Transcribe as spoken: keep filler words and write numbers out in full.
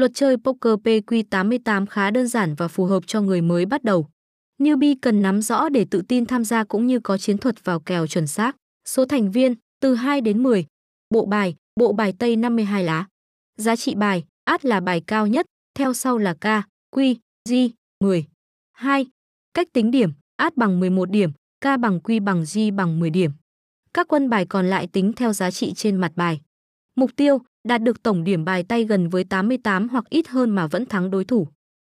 Luật chơi poker P Q tám mươi tám khá đơn giản và phù hợp cho người mới bắt đầu. Newbie cần nắm rõ để tự tin tham gia cũng như có chiến thuật vào kèo chuẩn xác. Số thành viên từ hai đến mười. Bộ bài, bộ bài Tây năm mươi hai lá. Giá trị bài, át là bài cao nhất, theo sau là K, Q, G, mười. hai. Cách tính điểm, át bằng mười một điểm, K bằng Q bằng G bằng mười điểm. Các quân bài còn lại tính theo giá trị trên mặt bài. Mục tiêu, đạt được tổng điểm bài tay gần với tám mươi tám hoặc ít hơn mà vẫn thắng đối thủ.